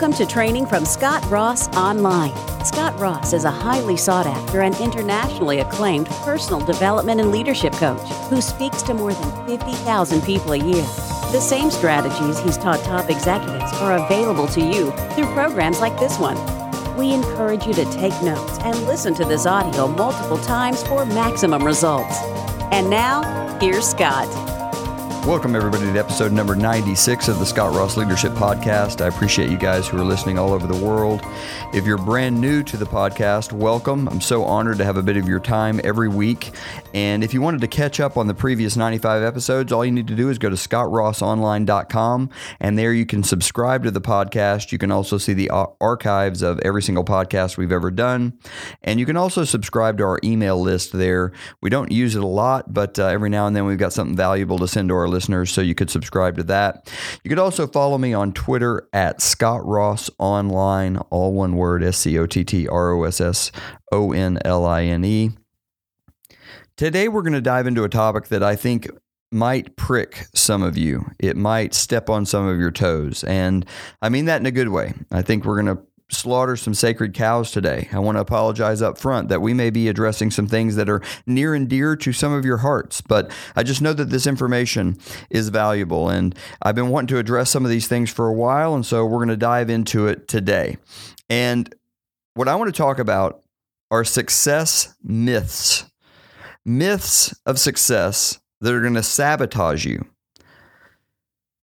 Welcome to training from Scott Ross Online. Scott Ross is a highly sought after and internationally acclaimed personal development and leadership coach who speaks to more than 50,000 people a year. The same strategies he's taught top executives are available to you through programs like this one. We encourage you to take notes and listen to this audio multiple times for maximum results. And now, here's Scott. Welcome, everybody, to episode number 96 of the Scott Ross Leadership Podcast. I appreciate you guys who are listening all over the world. If you're brand new to the podcast, welcome. I'm so honored to have a bit of your time every week. And if you wanted to catch up on the previous 95 episodes, all you need to do is go to scottrossonline.com, and there you can subscribe to the podcast. You can also see the archives of every single podcast we've ever done. And you can also subscribe to our email list there. We don't use it a lot, but every now and then we've got something valuable to send to our listeners, so you could subscribe to that. You could also follow me on Twitter at Scott Ross Online, all one word, SCOTTROSSONLINE. Today, we're going to dive into a topic that I think might prick some of you. It might step on some of your toes. And I mean that in a good way. I think we're going to slaughter some sacred cows today. I want to apologize up front that we may be addressing some things that are near and dear to some of your hearts, but I just know that this information is valuable, and I've been wanting to address some of these things for a while, and so we're going to dive into it today. And what I want to talk about are success myths, myths of success that are going to sabotage you.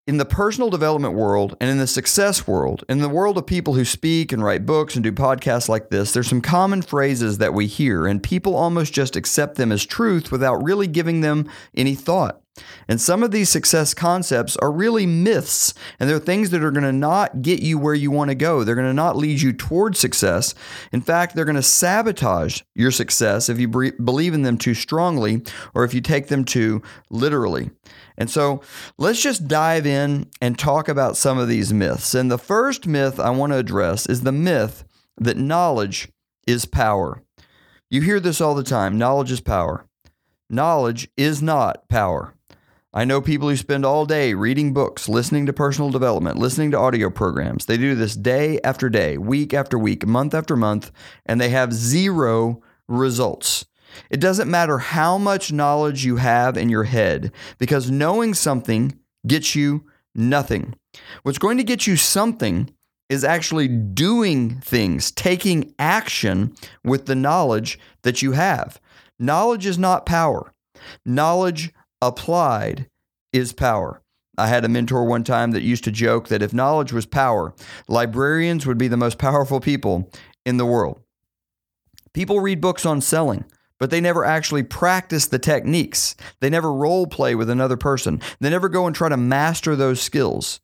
In the personal development world and in the success world, in the world of people who speak and write books and do podcasts like this, there's some common phrases that we hear, and people almost just accept them as truth without really giving them any thought. And some of these success concepts are really myths, and they're things that are going to not get you where you want to go. They're going to not lead you toward success. In fact, they're going to sabotage your success if you believe in them too strongly or if you take them too literally. And so let's just dive in and talk about some of these myths. And the first myth I want to address is the myth that knowledge is power. You hear this all the time. Knowledge is power. Knowledge is not power. I know people who spend all day reading books, listening to personal development, listening to audio programs. They do this day after day, week after week, month after month, and they have zero results. It doesn't matter how much knowledge you have in your head, because knowing something gets you nothing. What's going to get you something is actually doing things, taking action with the knowledge that you have. Knowledge is not power. Knowledge applied is power. I had a mentor one time that used to joke that if knowledge was power, librarians would be the most powerful people in the world. People read books on selling, but they never actually practice the techniques. They never role play with another person. They never go and try to master those skills.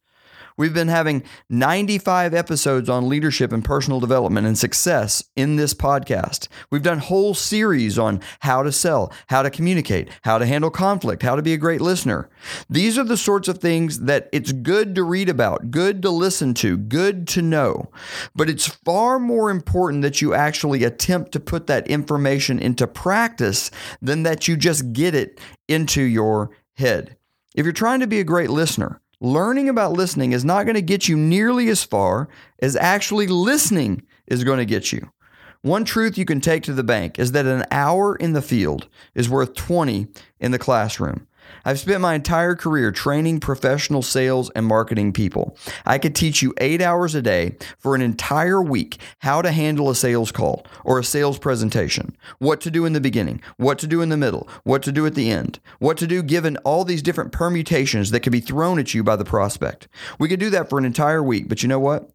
We've been having 95 episodes on leadership and personal development and success in this podcast. We've done whole series on how to sell, how to communicate, how to handle conflict, how to be a great listener. These are the sorts of things that it's good to read about, good to listen to, good to know. But it's far more important that you actually attempt to put that information into practice than that you just get it into your head. If you're trying to be a great listener, learning about listening is not going to get you nearly as far as actually listening is going to get you. One truth you can take to the bank is that an hour in the field is worth 20 in the classroom. I've spent my entire career training professional sales and marketing people. I could teach you 8 hours a day for an entire week how to handle a sales call or a sales presentation, what to do in the beginning, what to do in the middle, what to do at the end, what to do given all these different permutations that could be thrown at you by the prospect. We could do that for an entire week, but you know what?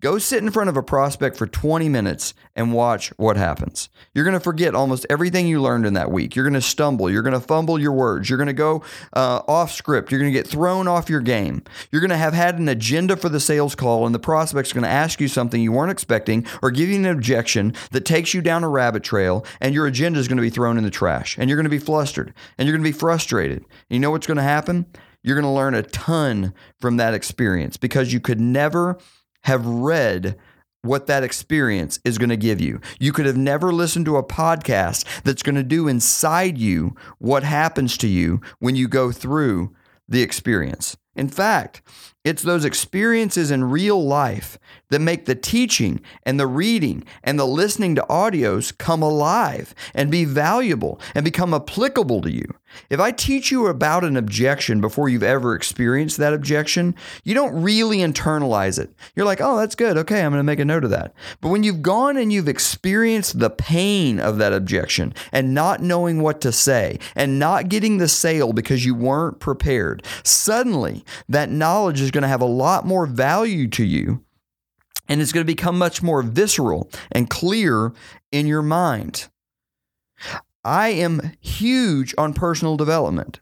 Go sit in front of a prospect for 20 minutes and watch what happens. You're going to forget almost everything you learned in that week. You're going to stumble. You're going to fumble your words. You're going to go off script. You're going to get thrown off your game. You're going to have had an agenda for the sales call, and the prospect's going to ask you something you weren't expecting or give you an objection that takes you down a rabbit trail, and your agenda is going to be thrown in the trash, and you're going to be flustered, and you're going to be frustrated. And you know what's going to happen? You're going to learn a ton from that experience because you could never have read what that experience is going to give you. You could have never listened to a podcast that's going to do inside you what happens to you when you go through the experience. In fact, it's those experiences in real life that make the teaching and the reading and the listening to audios come alive and be valuable and become applicable to you. If I teach you about an objection before you've ever experienced that objection, you don't really internalize it. You're like, oh, that's good. Okay, I'm going to make a note of that. But when you've gone and you've experienced the pain of that objection and not knowing what to say and not getting the sale because you weren't prepared, suddenly that knowledge is going to have a lot more value to you, and it's going to become much more visceral and clear in your mind. I am huge on personal development.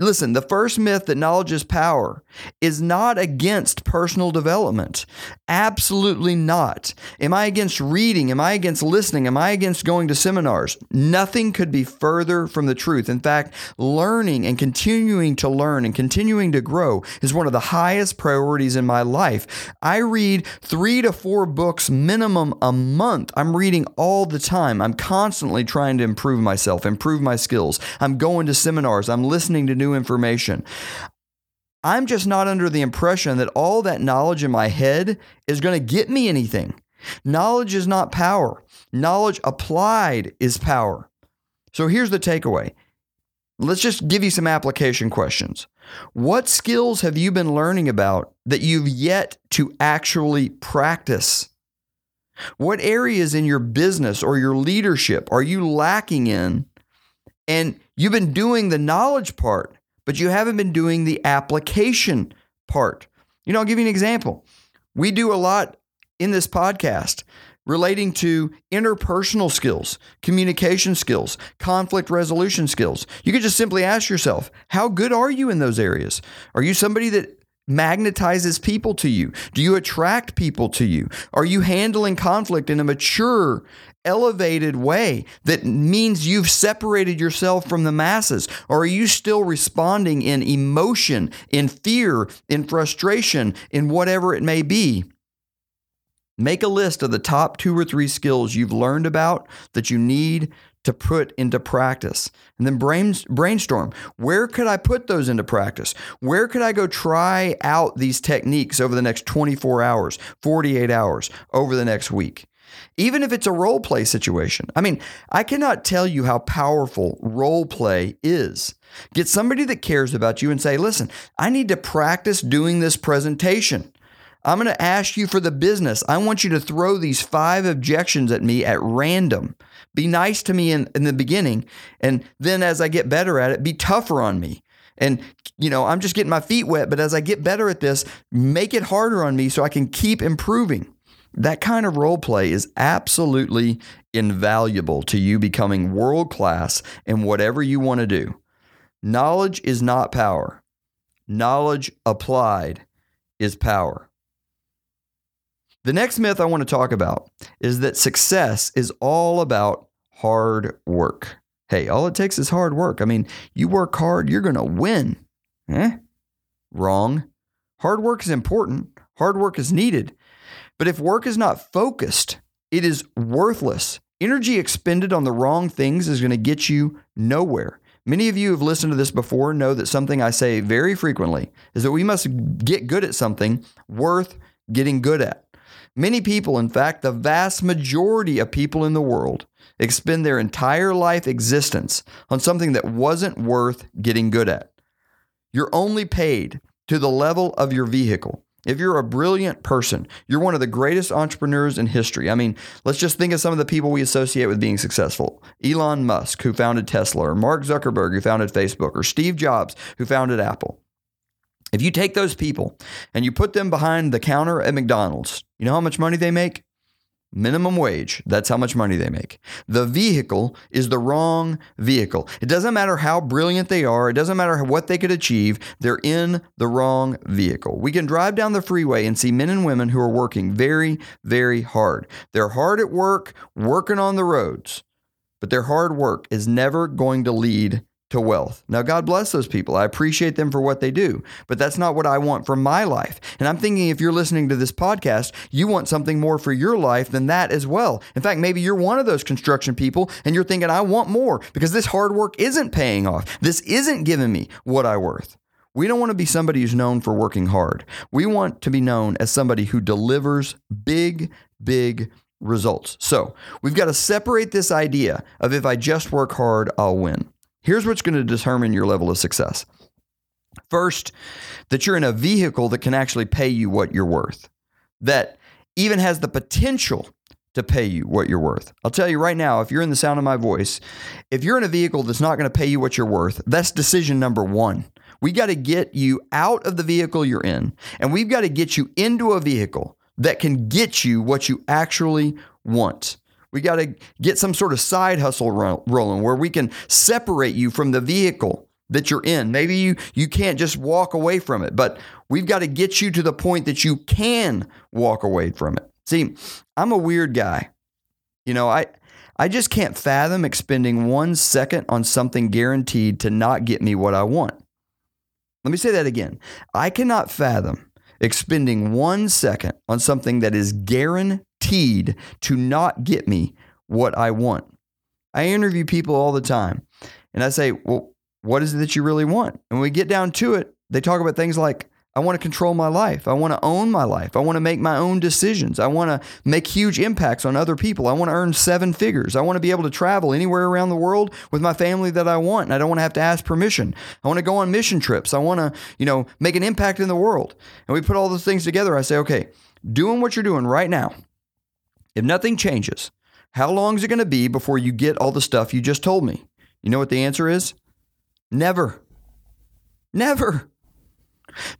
Listen, the first myth that knowledge is power is not against personal development. Absolutely not. Am I against reading? Am I against listening? Am I against going to seminars? Nothing could be further from the truth. In fact, learning and continuing to learn and continuing to grow is one of the highest priorities in my life. I read 3 to 4 books minimum a month. I'm reading all the time. I'm constantly trying to improve myself, improve my skills. I'm going to seminars. I'm listening to new information. I'm just not under the impression that all that knowledge in my head is going to get me anything. Knowledge is not power. Knowledge applied is power. So here's the takeaway. Let's just give you some application questions. What skills have you been learning about that you've yet to actually practice? What areas in your business or your leadership are you lacking in? And you've been doing the knowledge part, but you haven't been doing the application part. You know, I'll give you an example. We do a lot in this podcast relating to interpersonal skills, communication skills, conflict resolution skills. You could just simply ask yourself, how good are you in those areas? Are you somebody that magnetizes people to you? Do you attract people to you? Are you handling conflict in a mature, elevated way that means you've separated yourself from the masses? Or are you still responding in emotion, in fear, in frustration, in whatever it may be? Make a list of the top 2 or 3 skills you've learned about that you need to put into practice, and then brainstorm. Where could I put those into practice? Where could I go try out these techniques over the next 24 hours, 48 hours, over the next week? Even if it's a role play situation. I mean, I cannot tell you how powerful role play is. Get somebody that cares about you and say, listen, I need to practice doing this presentation. I'm going to ask you for the business. I want you to throw these 5 objections at me at random. Be nice to me in the beginning. And then as I get better at it, be tougher on me. And, you know, I'm just getting my feet wet, but as I get better at this, make it harder on me so I can keep improving. That kind of role play is absolutely invaluable to you becoming world-class in whatever you want to do. Knowledge is not power. Knowledge applied is power. The next myth I want to talk about is that success is all about hard work. Hey, all it takes is hard work. I mean, you work hard, you're going to win. Wrong. Hard work is important. Hard work is needed. But if work is not focused, it is worthless. Energy expended on the wrong things is going to get you nowhere. Many of you who have listened to this before know that something I say very frequently is that we must get good at something worth getting good at. Many people, in fact, the vast majority of people in the world, expend their entire life existence on something that wasn't worth getting good at. You're only paid to the level of your vehicle. If you're a brilliant person, you're one of the greatest entrepreneurs in history. I mean, let's just think of some of the people we associate with being successful. Elon Musk, who founded Tesla, or Mark Zuckerberg, who founded Facebook, or Steve Jobs, who founded Apple. If you take those people and you put them behind the counter at McDonald's, you know how much money they make? Minimum wage. That's how much money they make. The vehicle is the wrong vehicle. It doesn't matter how brilliant they are. It doesn't matter what they could achieve. They're in the wrong vehicle. We can drive down the freeway and see men and women who are working very, very hard. They're hard at work, working on the roads, but their hard work is never going to lead to wealth. Now, God bless those people. I appreciate them for what they do, but that's not what I want for my life. And I'm thinking if you're listening to this podcast, you want something more for your life than that as well. In fact, maybe you're one of those construction people and you're thinking, I want more because this hard work isn't paying off. This isn't giving me what I'm worth. We don't want to be somebody who's known for working hard. We want to be known as somebody who delivers big, big results. So we've got to separate this idea of if I just work hard, I'll win. Here's what's going to determine your level of success. First, that you're in a vehicle that can actually pay you what you're worth, that even has the potential to pay you what you're worth. I'll tell you right now, if you're in the sound of my voice, if you're in a vehicle that's not going to pay you what you're worth, that's decision number one. We got to get you out of the vehicle you're in, and we've got to get you into a vehicle that can get you what you actually want. We got to get some sort of side hustle rolling where we can separate you from the vehicle that you're in. Maybe you can't just walk away from it, but we've got to get you to the point that you can walk away from it. See, I'm a weird guy. You know, I just can't fathom expending 1 second on something guaranteed to not get me what I want. Let me say that again. I cannot fathom expending 1 second on something that is guaranteed to not get me what I want. I interview people all the time and I say, well, what is it that you really want? And when we get down to it, they talk about things like, I want to control my life. I want to own my life. I want to make my own decisions. I want to make huge impacts on other people. I want to earn 7 figures. I want to be able to travel anywhere around the world with my family that I want, and I don't want to have to ask permission. I want to go on mission trips. I want to, make an impact in the world. And we put all those things together. I say, okay, doing what you're doing right now, if nothing changes, how long is it going to be before you get all the stuff you just told me? You know what the answer is? Never. Never.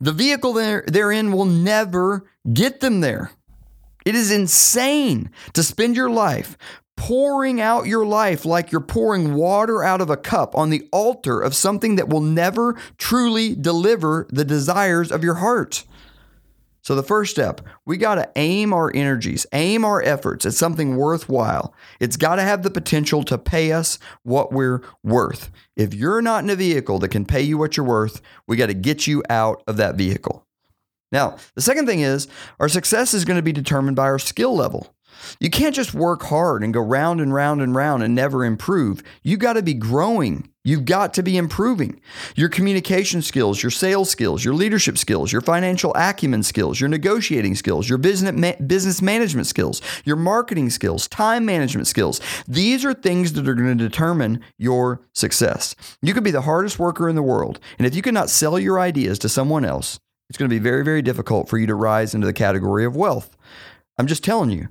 The vehicle they're in will never get them there. It is insane to spend your life pouring out your life like you're pouring water out of a cup on the altar of something that will never truly deliver the desires of your heart. So the first step, we got to aim our energies, aim our efforts at something worthwhile. It's got to have the potential to pay us what we're worth. If you're not in a vehicle that can pay you what you're worth, we got to get you out of that vehicle. Now, the second thing is our success is going to be determined by our skill level. You can't just work hard and go round and round and round and never improve. You got to be growing. You've got to be improving your communication skills, your sales skills, your leadership skills, your financial acumen skills, your negotiating skills, your business management skills, your marketing skills, time management skills. These are things that are going to determine your success. You could be the hardest worker in the world, and if you cannot sell your ideas to someone else, it's going to be very, very difficult for you to rise into the category of wealth. I'm just telling you.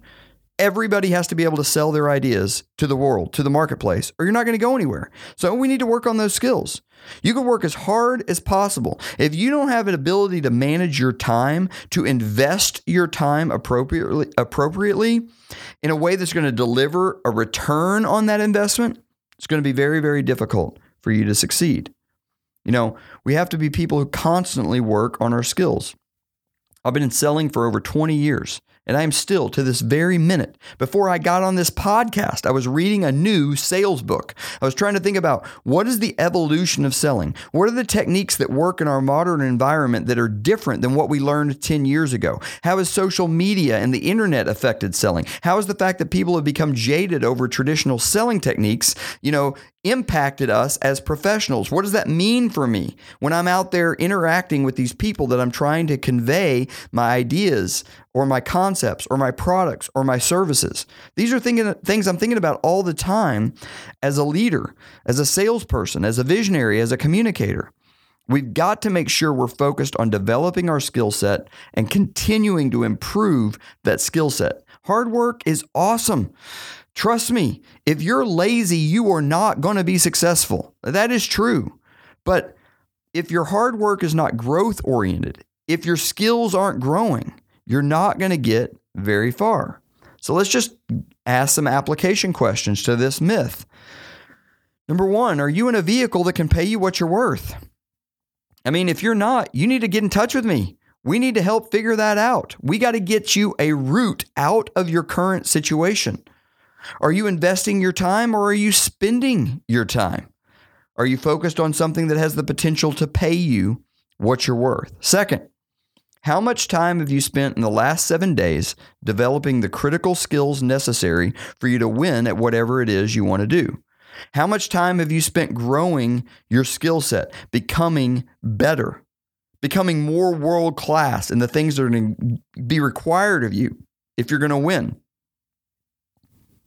Everybody has to be able to sell their ideas to the world, to the marketplace, or you're not going to go anywhere. So we need to work on those skills. You can work as hard as possible. If you don't have an ability to manage your time, to invest your time appropriately in a way that's going to deliver a return on that investment, it's going to be very, very difficult for you to succeed. You know, we have to be people who constantly work on our skills. I've been in selling for over 20 years. And I am still, to this very minute, before I got on this podcast, I was reading a new sales book. I was trying to think about what is the evolution of selling? What are the techniques that work in our modern environment that are different than what we learned 10 years ago? How has social media and the internet affected selling? How has the fact that people have become jaded over traditional selling techniques, impacted us as professionals? What does that mean for me when I'm out there interacting with these people that I'm trying to convey my ideas or my concepts or my products or my services? These are things I'm thinking about all the time as a leader, as a salesperson, as a visionary, as a communicator. We've got to make sure we're focused on developing our skill set and continuing to improve that skill set. Hard work is awesome. Trust me, if you're lazy, you are not going to be successful. That is true. But if your hard work is not growth-oriented, if your skills aren't growing, you're not going to get very far. So let's just ask some application questions to this myth. Number one, are you in a vehicle that can pay you what you're worth? I mean, if you're not, you need to get in touch with me. We need to help figure that out. We got to get you a route out of your current situation. Are you investing your time or are you spending your time? Are you focused on something that has the potential to pay you what you're worth? Second, how much time have you spent in the last 7 days developing the critical skills necessary for you to win at whatever it is you want to do? How much time have you spent growing your skill set, becoming better? becoming more world-class in the things that are going to be required of you if you're going to win.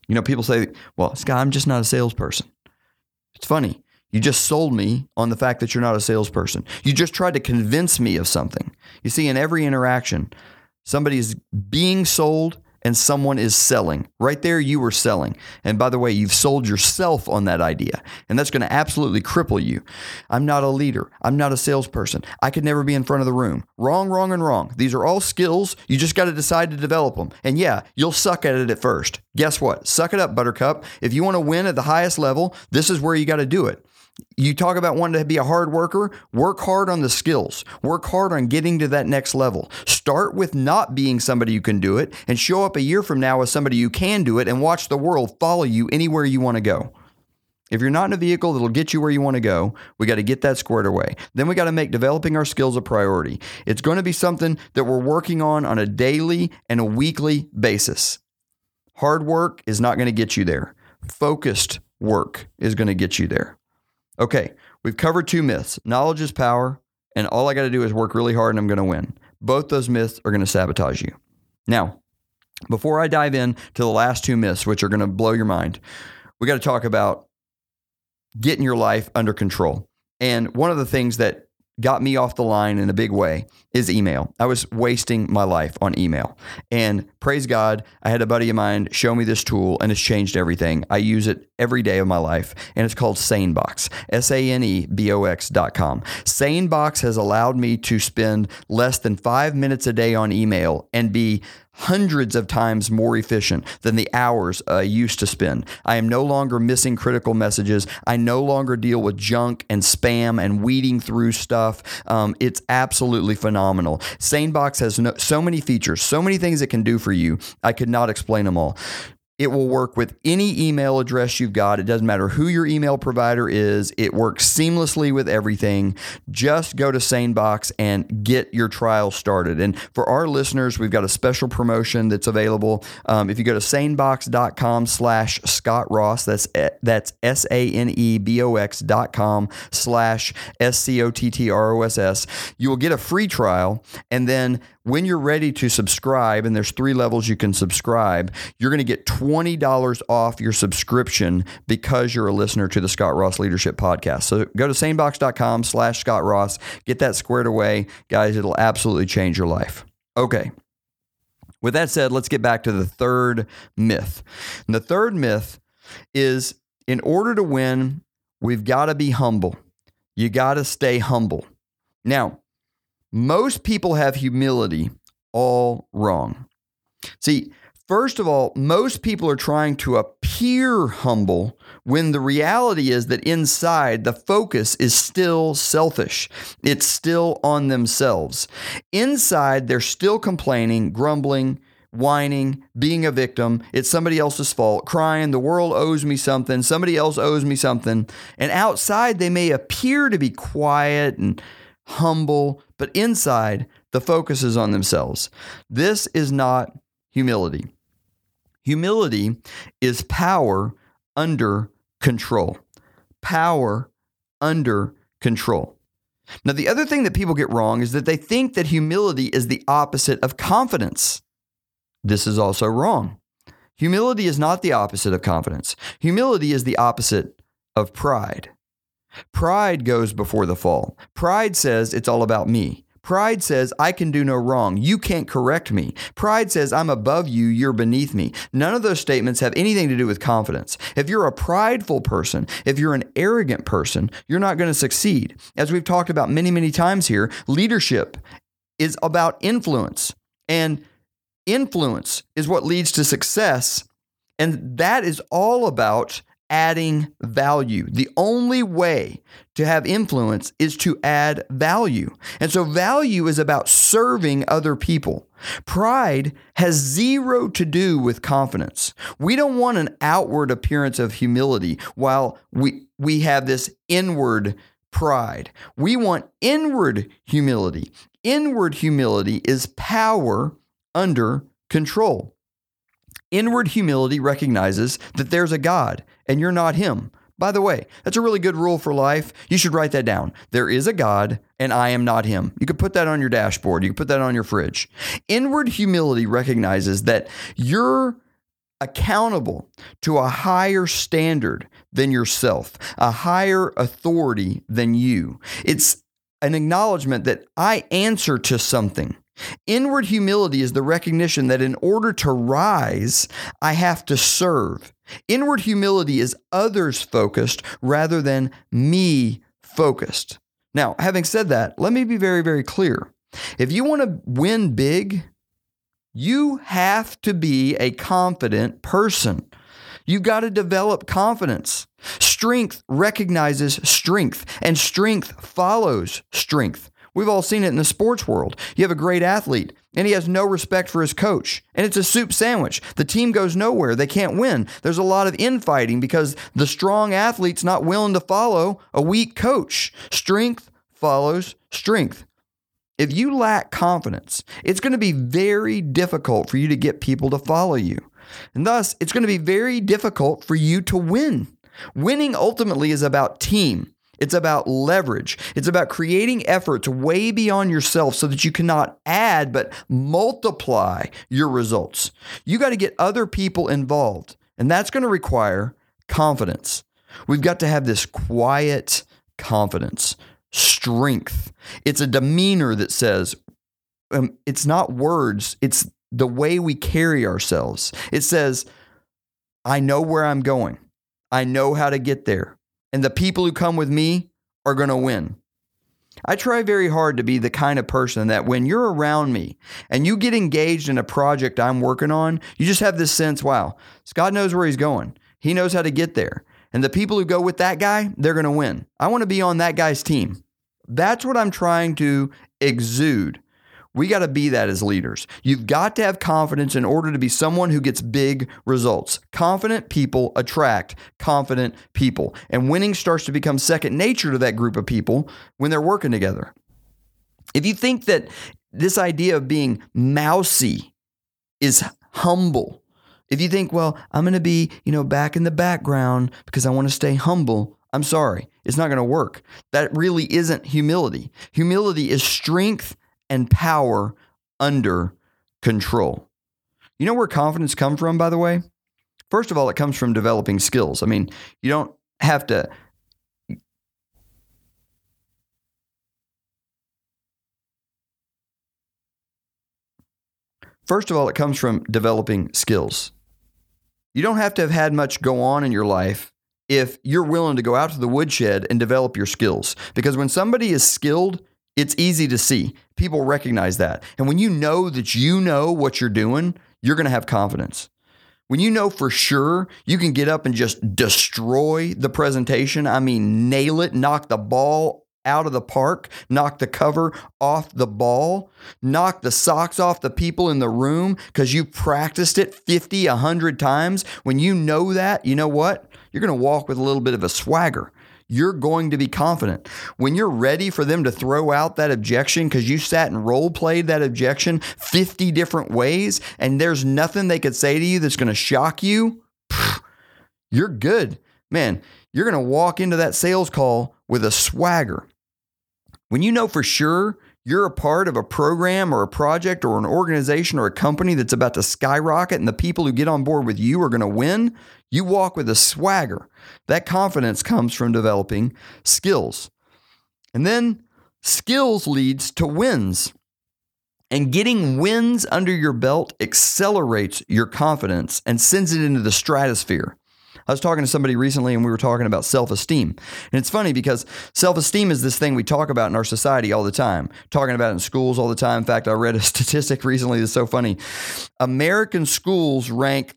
You know, people say, well, Scott, I'm just not a salesperson. It's funny. You just sold me on the fact that you're not a salesperson. You just tried to convince me of something. You see, in every interaction, somebody is being sold and someone is selling. Right there, you were selling. And by the way, you've sold yourself on that idea. And that's going to absolutely cripple you. I'm not a leader. I'm not a salesperson. I could never be in front of the room. Wrong, wrong, and wrong. These are all skills. You just got to decide to develop them. And yeah, you'll suck at it at first. Guess what? Suck it up, Buttercup. If you want to win at the highest level, this is where you got to do it. You talk about wanting to be a hard worker, work hard on the skills, work hard on getting to that next level. Start with not being somebody who can do it and show up a year from now as somebody who can do it and watch the world follow you anywhere you want to go. If you're not in a vehicle that'll get you where you want to go, we got to get that squared away. Then we got to make developing our skills a priority. It's going to be something that we're working on a daily and a weekly basis. Hard work is not going to get you there. Focused work is going to get you there. Okay, we've covered two myths. Knowledge is power, and all I got to do is work really hard and I'm going to win. Both those myths are going to sabotage you. Now, before I dive in to the last two myths, which are going to blow your mind, we got to talk about getting your life under control. And one of the things that got me off the line in a big way is email. I was wasting my life on email. And praise God, I had a buddy of mine show me this tool and it's changed everything. I use it every day of my life and it's called Sanebox, SANEBOX.com. Sanebox has allowed me to spend less than 5 minutes a day on email and be hundreds of times more efficient than the hours I used to spend. I am no longer missing critical messages. I no longer deal with junk and spam and weeding through stuff. It's absolutely phenomenal. Sanebox has so many features, so many things it can do for you. I could not explain them all. It will work with any email address you've got. It doesn't matter who your email provider is. It works seamlessly with everything. Just go to Sanebox and get your trial started. And for our listeners, we've got a special promotion that's available. If you go to sanebox.com/Scott Ross, that's SANEBOX.com/SCOTTROSS, you will get a free trial. And then when you're ready to subscribe, and there's 3 levels you can subscribe, you're going to get $20 off your subscription because you're a listener to the Scott Ross Leadership Podcast. So go to sanebox.com/Scott Ross, get that squared away. Guys, it'll absolutely change your life. Okay. With that said, let's get back to the third myth. And the third myth is, in order to win, we've got to be humble. You got to stay humble. Now, most people have humility all wrong. See, first of all, most people are trying to appear humble when the reality is that inside the focus is still selfish. It's still on themselves. Inside, they're still complaining, grumbling, whining, being a victim. It's somebody else's fault, crying, the world owes me something, somebody else owes me something. And outside, they may appear to be quiet and humble, but inside, the focus is on themselves. This is not humility. Humility is power under control. Power under control. Now, the other thing that people get wrong is that they think that humility is the opposite of confidence. This is also wrong. Humility is not the opposite of confidence. Humility is the opposite of pride. Pride goes before the fall. Pride says it's all about me. Pride says I can do no wrong. You can't correct me. Pride says I'm above you. You're beneath me. None of those statements have anything to do with confidence. If you're a prideful person, if you're an arrogant person, you're not going to succeed. As we've talked about many, many times here, leadership is about influence, and influence is what leads to success. And that is all about adding value. The only way to have influence is to add value. And so value is about serving other people. Pride has zero to do with confidence. We don't want an outward appearance of humility while we have this inward pride. We want inward humility. Inward humility is power under control. Inward humility recognizes that there's a God and you're not him. By the way, that's a really good rule for life. You should write that down. There is a God and I am not him. You could put that on your dashboard. You could put that on your fridge. Inward humility recognizes that you're accountable to a higher standard than yourself, a higher authority than you. It's an acknowledgement that I answer to something. Inward humility is the recognition that in order to rise, I have to serve. Inward humility is others focused rather than me focused. Now, having said that, let me be very, very clear. If you want to win big, you have to be a confident person. You've got to develop confidence. Strength recognizes strength, and strength follows strength. We've all seen it in the sports world. You have a great athlete, and he has no respect for his coach, and it's a soup sandwich. The team goes nowhere. They can't win. There's a lot of infighting because the strong athlete's not willing to follow a weak coach. Strength follows strength. If you lack confidence, it's going to be very difficult for you to get people to follow you, and thus, it's going to be very difficult for you to win. Winning ultimately is about team. It's about leverage. It's about creating efforts way beyond yourself so that you cannot add but multiply your results. You got to get other people involved, and that's going to require confidence. We've got to have this quiet confidence, strength. It's a demeanor that says, it's not words, it's the way we carry ourselves. It says, I know where I'm going. I know how to get there. And the people who come with me are going to win. I try very hard to be the kind of person that when you're around me and you get engaged in a project I'm working on, you just have this sense, wow, Scott knows where he's going. He knows how to get there. And the people who go with that guy, they're going to win. I want to be on that guy's team. That's what I'm trying to exude. We got to be that as leaders. You've got to have confidence in order to be someone who gets big results. Confident people attract confident people. And winning starts to become second nature to that group of people when they're working together. If you think that this idea of being mousy is humble, if you think, well, I'm going to be, back in the background because I want to stay humble, I'm sorry. It's not going to work. That really isn't humility. Humility is strength and power under control. You know where confidence comes from, by the way? First of all, it comes from developing skills. I mean, you don't have to... First of all, it comes from developing skills. You don't have to have had much go on in your life if you're willing to go out to the woodshed and develop your skills. Because when somebody is skilled, it's easy to see. People recognize that. And when you know that you know what you're doing, you're going to have confidence. When you know for sure you can get up and just destroy the presentation, I mean, nail it, knock the ball out of the park, knock the cover off the ball, knock the socks off the people in the room because you practiced it 50, 100 times. When you know that, you know what? You're going to walk with a little bit of a swagger. You're going to be confident. When you're ready for them to throw out that objection because you sat and role played that objection 50 different ways and there's nothing they could say to you that's going to shock you, you're good. Man, you're going to walk into that sales call with a swagger. When you know for sure you're a part of a program or a project or an organization or a company that's about to skyrocket and the people who get on board with you are going to win, you walk with a swagger. That confidence comes from developing skills. And then skills leads to wins. And getting wins under your belt accelerates your confidence and sends it into the stratosphere. I was talking to somebody recently and we were talking about self-esteem. And it's funny because self-esteem is this thing we talk about in our society all the time, talking about it in schools all the time. In fact, I read a statistic recently that's so funny. American schools rank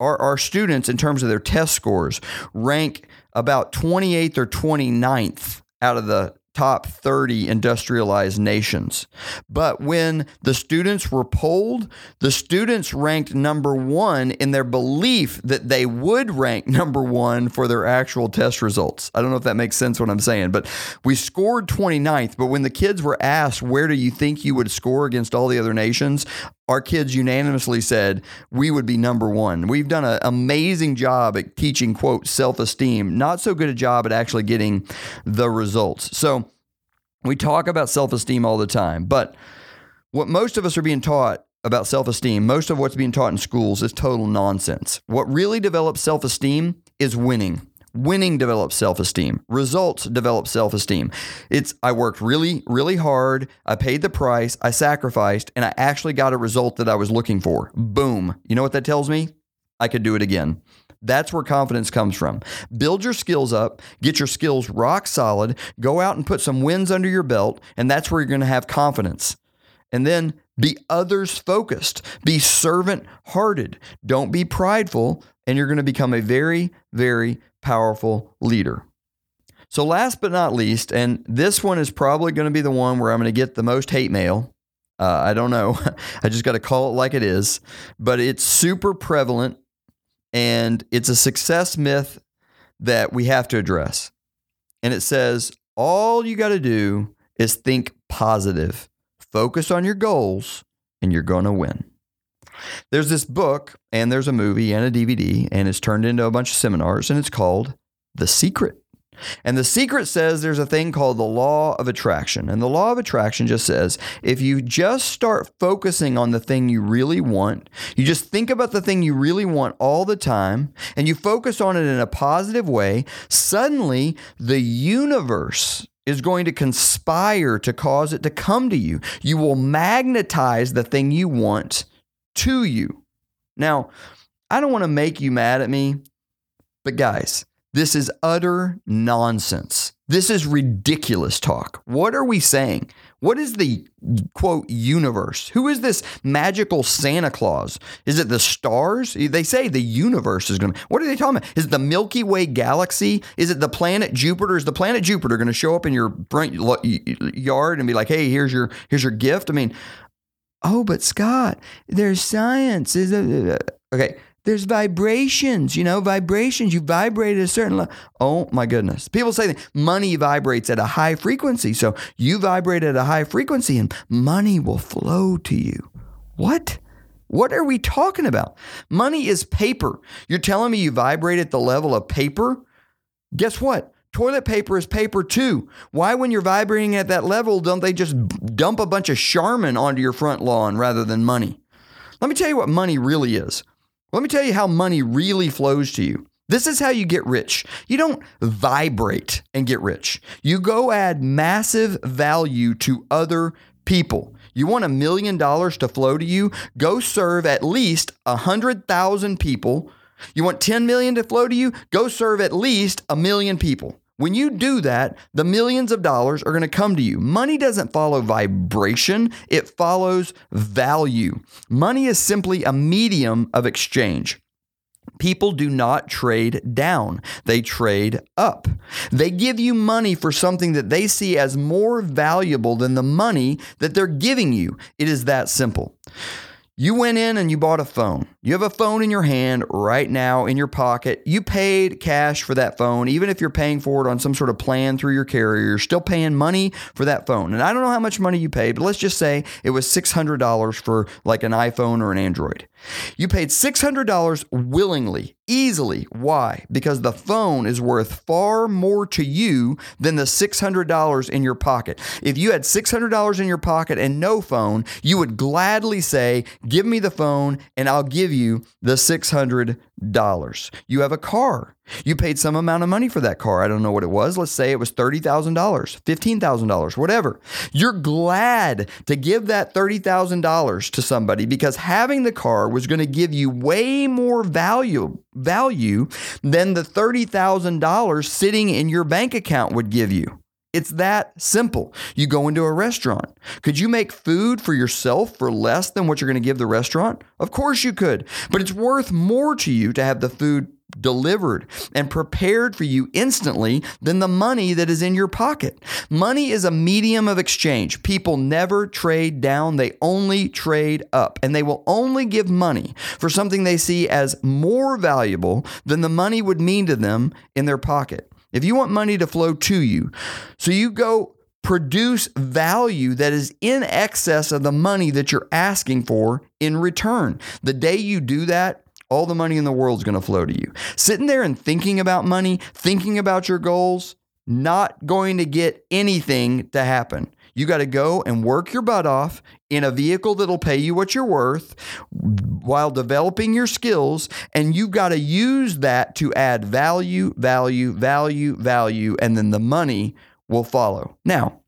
our students in terms of their test scores rank about 28th or 29th out of the top 30 industrialized nations. But when the students were polled, the students ranked number one in their belief that they would rank number one for their actual test results. I don't know if that makes sense what I'm saying, but we scored 29th. But when the kids were asked, where do you think you would score against all the other nations? our kids unanimously said we would be number one. We've done an amazing job at teaching, quote, self-esteem, not so good a job at actually getting the results. So we talk about self-esteem all the time, but what most of us are being taught about self-esteem, most of what's being taught in schools is total nonsense. What really develops self-esteem is winning. Winning develops self-esteem. Results develop self-esteem. It's, I worked really, really hard. I paid the price. I sacrificed, and I actually got a result that I was looking for. Boom. You know what that tells me? I could do it again. That's where confidence comes from. Build your skills up, get your skills rock solid, go out and put some wins under your belt, and that's where you're going to have confidence. And then be others focused, be servant hearted, don't be prideful, and you're going to become a very, very powerful leader. So last but not least, and this one is probably going to be the one where I'm going to get the most hate mail. I don't know. I just got to call it like it is, but it's super prevalent and it's a success myth that we have to address. And it says, all you got to do is think positive. Focus on your goals and you're going to win. There's this book and there's a movie and a DVD and it's turned into a bunch of seminars and it's called The Secret. And The Secret says there's a thing called the law of attraction. And the law of attraction just says if you just start focusing on the thing you really want, you just think about the thing you really want all the time and you focus on it in a positive way, suddenly the universe is going to conspire to cause it to come to you. You will magnetize the thing you want to you. Now, I don't want to make you mad at me, but guys, this is utter nonsense. This is ridiculous talk. What are we saying? What is the, quote, universe? Who is this magical Santa Claus? Is it the stars? They say the universe is going to... What are they talking about? Is it the Milky Way galaxy? Is it the planet Jupiter? Is the planet Jupiter going to show up in your yard and be like, hey, here's your gift? I mean, oh, but Scott, there's science. Okay. There's vibrations, vibrations. You vibrate at a certain level. Oh, my goodness. People say that money vibrates at a high frequency. So you vibrate at a high frequency and money will flow to you. What? What are we talking about? Money is paper. You're telling me you vibrate at the level of paper? Guess what? Toilet paper is paper too. Why, when you're vibrating at that level, don't they just dump a bunch of Charmin onto your front lawn rather than money? Let me tell you what money really is. Let me tell you how money really flows to you. This is how you get rich. You don't vibrate and get rich. You go add massive value to other people. You want $1 million to flow to you? Go serve at least 100,000 people. You want 10 million to flow to you? Go serve at least 1 million people. When you do that, the millions of dollars are going to come to you. Money doesn't follow vibration. It follows value. Money is simply a medium of exchange. People do not trade down. They trade up. They give you money for something that they see as more valuable than the money that they're giving you. It is that simple. You went in and you bought a phone. You have a phone in your hand right now in your pocket. You paid cash for that phone. Even if you're paying for it on some sort of plan through your carrier, you're still paying money for that phone. And I don't know how much money you paid, but let's just say it was $600 for like an iPhone or an Android. You paid $600 willingly, easily. Why? Because the phone is worth far more to you than the $600 in your pocket. If you had $600 in your pocket and no phone, you would gladly say, give me the phone and I'll give you the $600. You have a car. You paid some amount of money for that car. I don't know what it was. Let's say it was $30,000, $15,000, whatever. You're glad to give that $30,000 to somebody because having the car was going to give you way more value than the $30,000 sitting in your bank account would give you. It's that simple. You go into a restaurant. Could you make food for yourself for less than what you're going to give the restaurant? Of course you could, but it's worth more to you to have the food delivered and prepared for you instantly than the money that is in your pocket. Money is a medium of exchange. People never trade down. They only trade up, and they will only give money for something they see as more valuable than the money would mean to them in their pocket. If you want money to flow to you, so you go produce value that is in excess of the money that you're asking for in return. The day you do that, all the money in the world's going to flow to you. Sitting there and thinking about money, thinking about your goals, not going to get anything to happen. You got to go and work your butt off in a vehicle that'll pay you what you're worth while developing your skills. And you got to use that to add value, value, value, value, and then the money will follow. Now,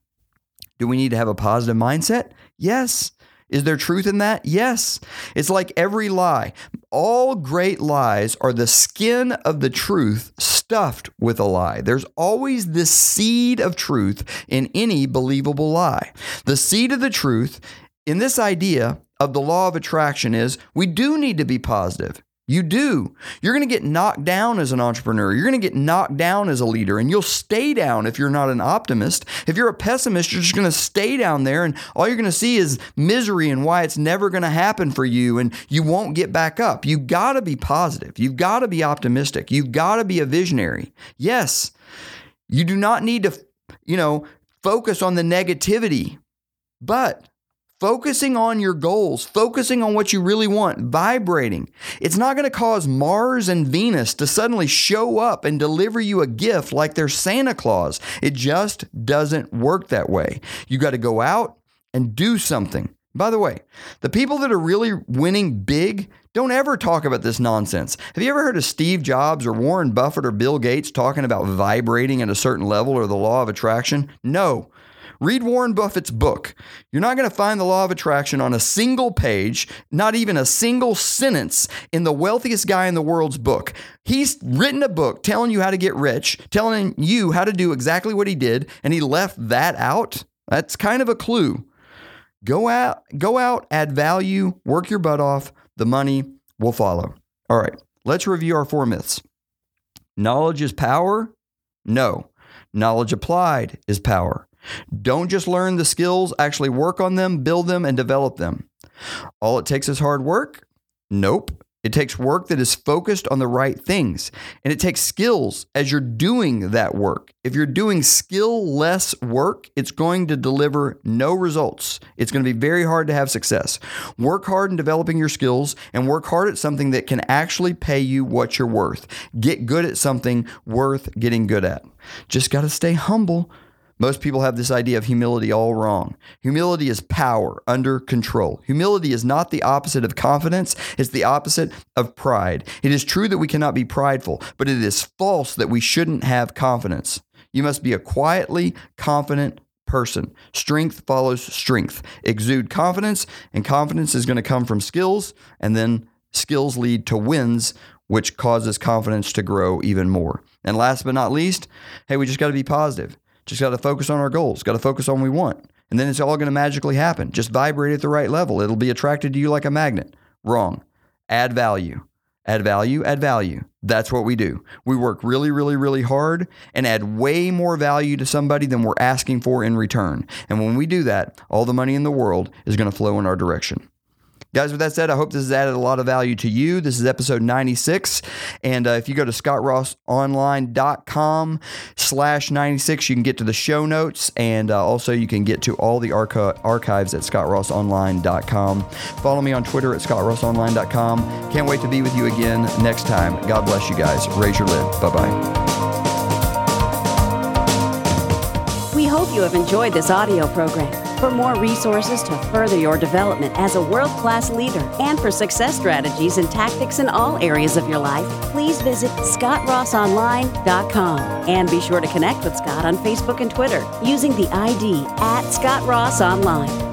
do we need to have a positive mindset? Yes. Is there truth in that? Yes. It's like every lie. All great lies are the skin of the truth stuffed with a lie. There's always the seed of truth in any believable lie. The seed of the truth in this idea of the law of attraction is we do need to be positive. You do. You're going to get knocked down as an entrepreneur. You're going to get knocked down as a leader, and you'll stay down if you're not an optimist. If you're a pessimist, you're just going to stay down there, and all you're going to see is misery and why it's never going to happen for you, and you won't get back up. You've got to be positive. You've got to be optimistic. You've got to be a visionary. Yes, you do not need to, focus on the negativity, but focusing on your goals, focusing on what you really want, vibrating. It's not going to cause Mars and Venus to suddenly show up and deliver you a gift like they're Santa Claus. It just doesn't work that way. You got to go out and do something. By the way, the people that are really winning big don't ever talk about this nonsense. Have you ever heard of Steve Jobs or Warren Buffett or Bill Gates talking about vibrating at a certain level or the law of attraction? No. Read Warren Buffett's book. You're not going to find the law of attraction on a single page, not even a single sentence in the wealthiest guy in the world's book. He's written a book telling you how to get rich, telling you how to do exactly what he did, and he left that out. That's kind of a clue. Go out, add value, work your butt off. The money will follow. All right, let's review our 4 myths. Knowledge is power? No. Knowledge applied is power. Don't just learn the skills, actually work on them, build them, and develop them. All it takes is hard work? Nope. It takes work that is focused on the right things. And it takes skills as you're doing that work. If you're doing skill-less work, it's going to deliver no results. It's going to be very hard to have success. Work hard in developing your skills and work hard at something that can actually pay you what you're worth. Get good at something worth getting good at. Just got to stay humble. Most people have this idea of humility all wrong. Humility is power under control. Humility is not the opposite of confidence. It's the opposite of pride. It is true that we cannot be prideful, but it is false that we shouldn't have confidence. You must be a quietly confident person. Strength follows strength. Exude confidence, and confidence is going to come from skills, and then skills lead to wins, which causes confidence to grow even more. And last but not least, hey, we just got to be positive. Just got to focus on our goals. Got to focus on what we want. And then it's all going to magically happen. Just vibrate at the right level. It'll be attracted to you like a magnet. Wrong. Add value. Add value. Add value. That's what we do. We work really, really, really hard and add way more value to somebody than we're asking for in return. And when we do that, all the money in the world is going to flow in our direction. Guys, with that said, I hope this has added a lot of value to you. This is episode 96. And if you go to scottrossonline.com/96, you can get to the show notes. And also you can get to all the archives at scottrossonline.com. Follow me on Twitter at scottrossonline.com. Can't wait to be with you again next time. God bless you guys. Raise your lid. Bye-bye. We hope you have enjoyed this audio program. For more resources to further your development as a world-class leader and for success strategies and tactics in all areas of your life, please visit ScottRossOnline.com. And be sure to connect with Scott on Facebook and Twitter using the ID @ScottRossOnline.